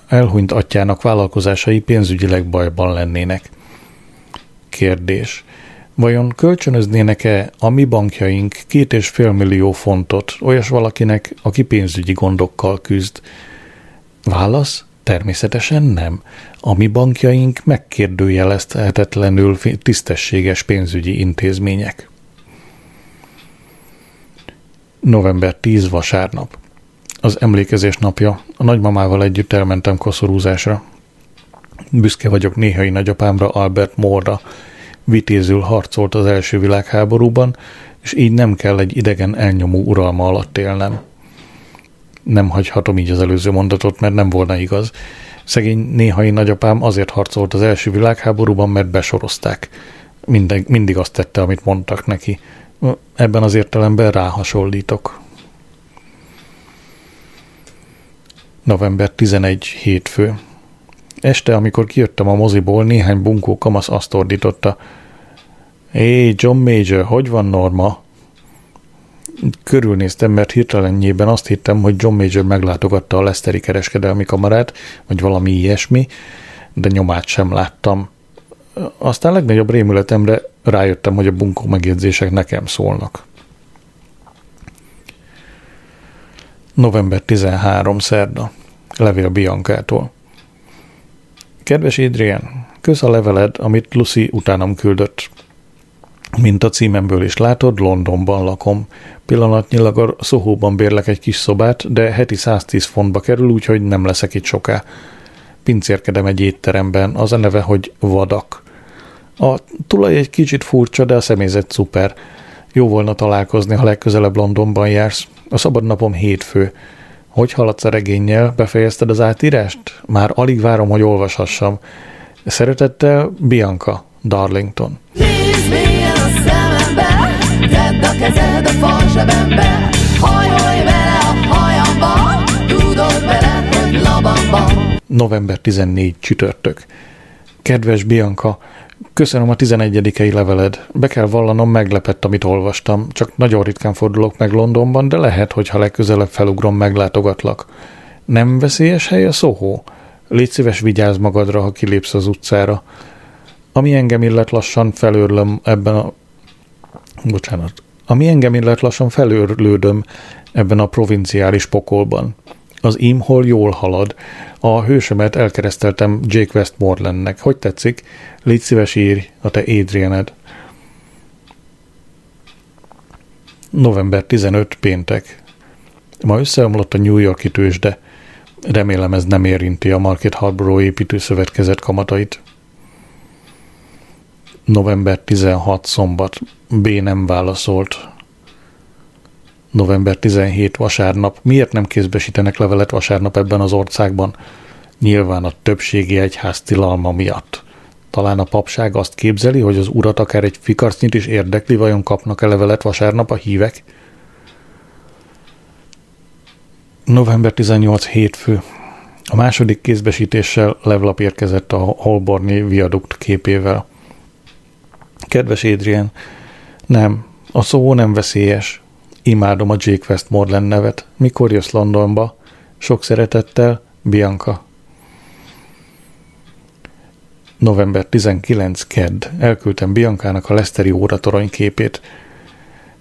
elhunyt atyának vállalkozásai pénzügyileg bajban lennének. Kérdés. Vajon kölcsönöznének-e a mi bankjaink 2,5 millió fontot olyas valakinek, aki pénzügyi gondokkal küzd? Válasz? Természetesen nem. A mi bankjaink megkérdőjelezhetetlenül tisztességes pénzügyi intézmények. November 10. vasárnap. Az emlékezés napja. A nagymamával együtt elmentem koszorúzásra. Büszke vagyok néhai nagyapámra, Albert More-ra. Vitézül harcolt az első világháborúban, és így nem kell egy idegen elnyomó uralma alatt élnem. Nem hagyhatom így az előző mondatot, mert nem volna igaz. Szegény néhai nagyapám azért harcolt az első világháborúban, mert besorozták. Mindig azt tette, amit mondtak neki. Ebben az értelemben ráhasonlítok. November 11. hétfő. Este, amikor kijöttem a moziból, néhány bunkó kamasz azt ordította. Éj, John Major, hogy van Norma? Körülnéztem, mert hirtelennyében azt hittem, hogy John Major meglátogatta a leicesteri kereskedelmi kamarát, vagy valami ilyesmi, de nyomát sem láttam. Aztán legnagyobb rémületemre rájöttem, hogy a bunkó megjegyzések nekem szólnak. November 13. szerda. Levél Biancától. Kedves Adrian, kösz a leveled, amit Lucy utánam küldött. Mint a címemből is látod, Londonban lakom. Pillanatnyilag a Sohóban bérlek egy kis szobát, de heti 110 fontba kerül, úgyhogy nem leszek itt soká. Pincérkedem egy étteremben, az a neve, hogy Vadak. A tulaj egy kicsit furcsa, de a személyzet szuper. Jó volna találkozni, ha legközelebb Londonban jársz. A szabadnapom hétfő. Hogy haladsz a regénnyel? Befejezted az átírást? Már alig várom, hogy olvashassam. Szeretettel, Bianca Darlington. Tedd a kezed a fal zsebembe, hajolj vele a hajamba, tudod vele, hogy labamba. November 14. csütörtök. Kedves Bianca, köszönöm a 11-i leveled. Be kell vallanom, meglepett, amit olvastam. Csak nagyon ritkán fordulok meg Londonban, de lehet, hogy ha legközelebb felugrom, meglátogatlak. Nem veszélyes hely a Soho? Légy szíves, vigyázz magadra, ha kilépsz az utcára. Ami engem illet, lassan felőrlődöm ebben a provinciális pokolban. Az imhol jól halad. A hősömet elkereszteltem Jake Westmorelandnek. Hogy tetszik? Légy szíves, írj a te Adrianed. November 15. péntek. Ma összeomlott a New York-i tőzsde. Remélem ez nem érinti a Market Harborough építőszövetkezet kamatait. November 16. szombat. B. nem válaszolt. November 17. vasárnap. Miért nem kézbesítenek levelet vasárnap ebben az országban? Nyilván a többségi egyház tilalma miatt. Talán a papság azt képzeli, hogy az urat akár egy fikarcnyit is érdekli, vajon kapnak-e levelet vasárnap a hívek? November 18. hétfő. A második kézbesítéssel levlap érkezett a Holborni viadukt képével. Kedves Adrian, nem, a szó nem veszélyes. Imádom a Jake Westmoreland nevet. Mikor jössz Londonba? Sok szeretettel, Bianca. November 19. kedd. Elküldtem Biancának a leicesteri óratorony képét.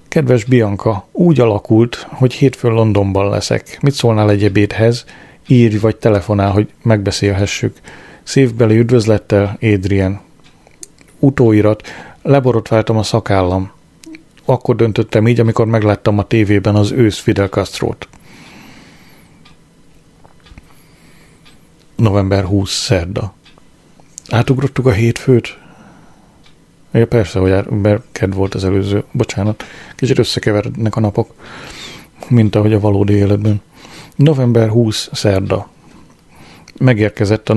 Kedves Bianca, úgy alakult, hogy hétfőn Londonban leszek. Mit szólnál egy ebédhez? Írj vagy telefonál, hogy megbeszélhessük. Szívbeli üdvözlettel, Adrian. Utóirat, leborotváltam a szakállam. Akkor döntöttem így, amikor megláttam a tévében az ősz Fidel Castrót. November 20. szerda. Átugrottuk a hétfőt? Ja, persze, hogy kedd volt az előző. Bocsánat, kicsit összekeverednek a napok, mint ahogy a valódi életben. November 20. szerda. Megérkezett a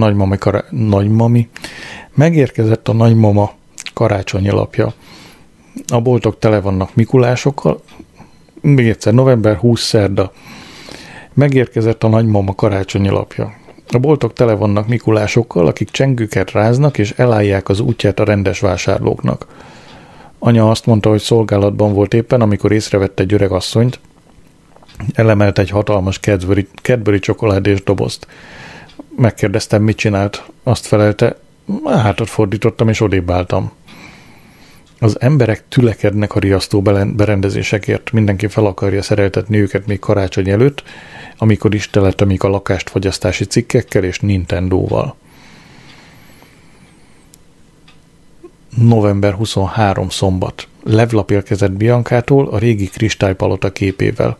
nagymama karácsonyi lapja. A boltok tele vannak mikulásokkal. Még egyszer, november 20. szerda. Megérkezett a nagymama karácsonyi lapja. A boltok tele vannak mikulásokkal, akik csengőket ráznak és elállják az útját a rendes vásárlóknak. Anya azt mondta, hogy szolgálatban volt éppen, amikor észrevette egy öreg asszonyt. Elemelt egy hatalmas Cadbury csokoládés dobozt. Megkérdeztem, mit csinált. Azt felelte, hátat fordítottam és odébb álltam. Az emberek tülekednek a riasztó berendezésekért. Mindenki fel akarja szereltetni őket még karácsony előtt, amikor is teletömik a lakást fogyasztási cikkekkel és Nintendóval. November 23. szombat. Levlap érkezett Biancától a régi kristálypalota képével.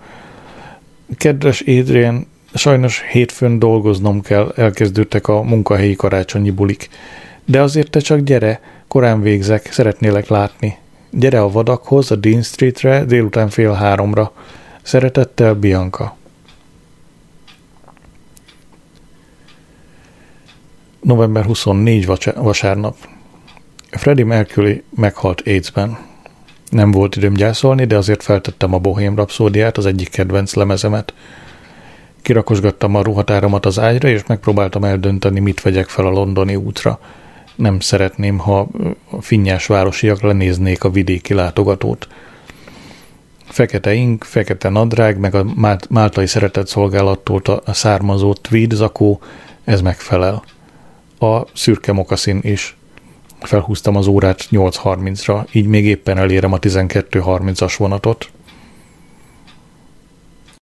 Kedves Adrian, sajnos hétfőn dolgoznom kell, elkezdődtek a munkahelyi karácsonyi bulik. De azért te csak gyere, korán végzek, szeretnélek látni. Gyere a Vadakhoz, a Dean Streetre, délután 14:30. Szeretettel, Bianca. November 24. vasárnap. Freddie Mercury meghalt AIDS-ben. Nem volt időm gyászolni, de azért feltettem a Bohém rapszódiát, az egyik kedvenc lemezemet. Kirakosgattam a ruhatáramat az ágyra, és megpróbáltam eldönteni, mit vegyek fel a londoni útra. Nem szeretném, ha a finnyás városiak lenéznék a vidéki látogatót. Fekete ing, fekete nadrág, meg a máltai szeretetszolgálattól a származó tweed zakó, ez megfelel. A szürke mokaszin is. Felhúztam az órát 8:30-ra, így még éppen elérem a 12:30-as vonatot.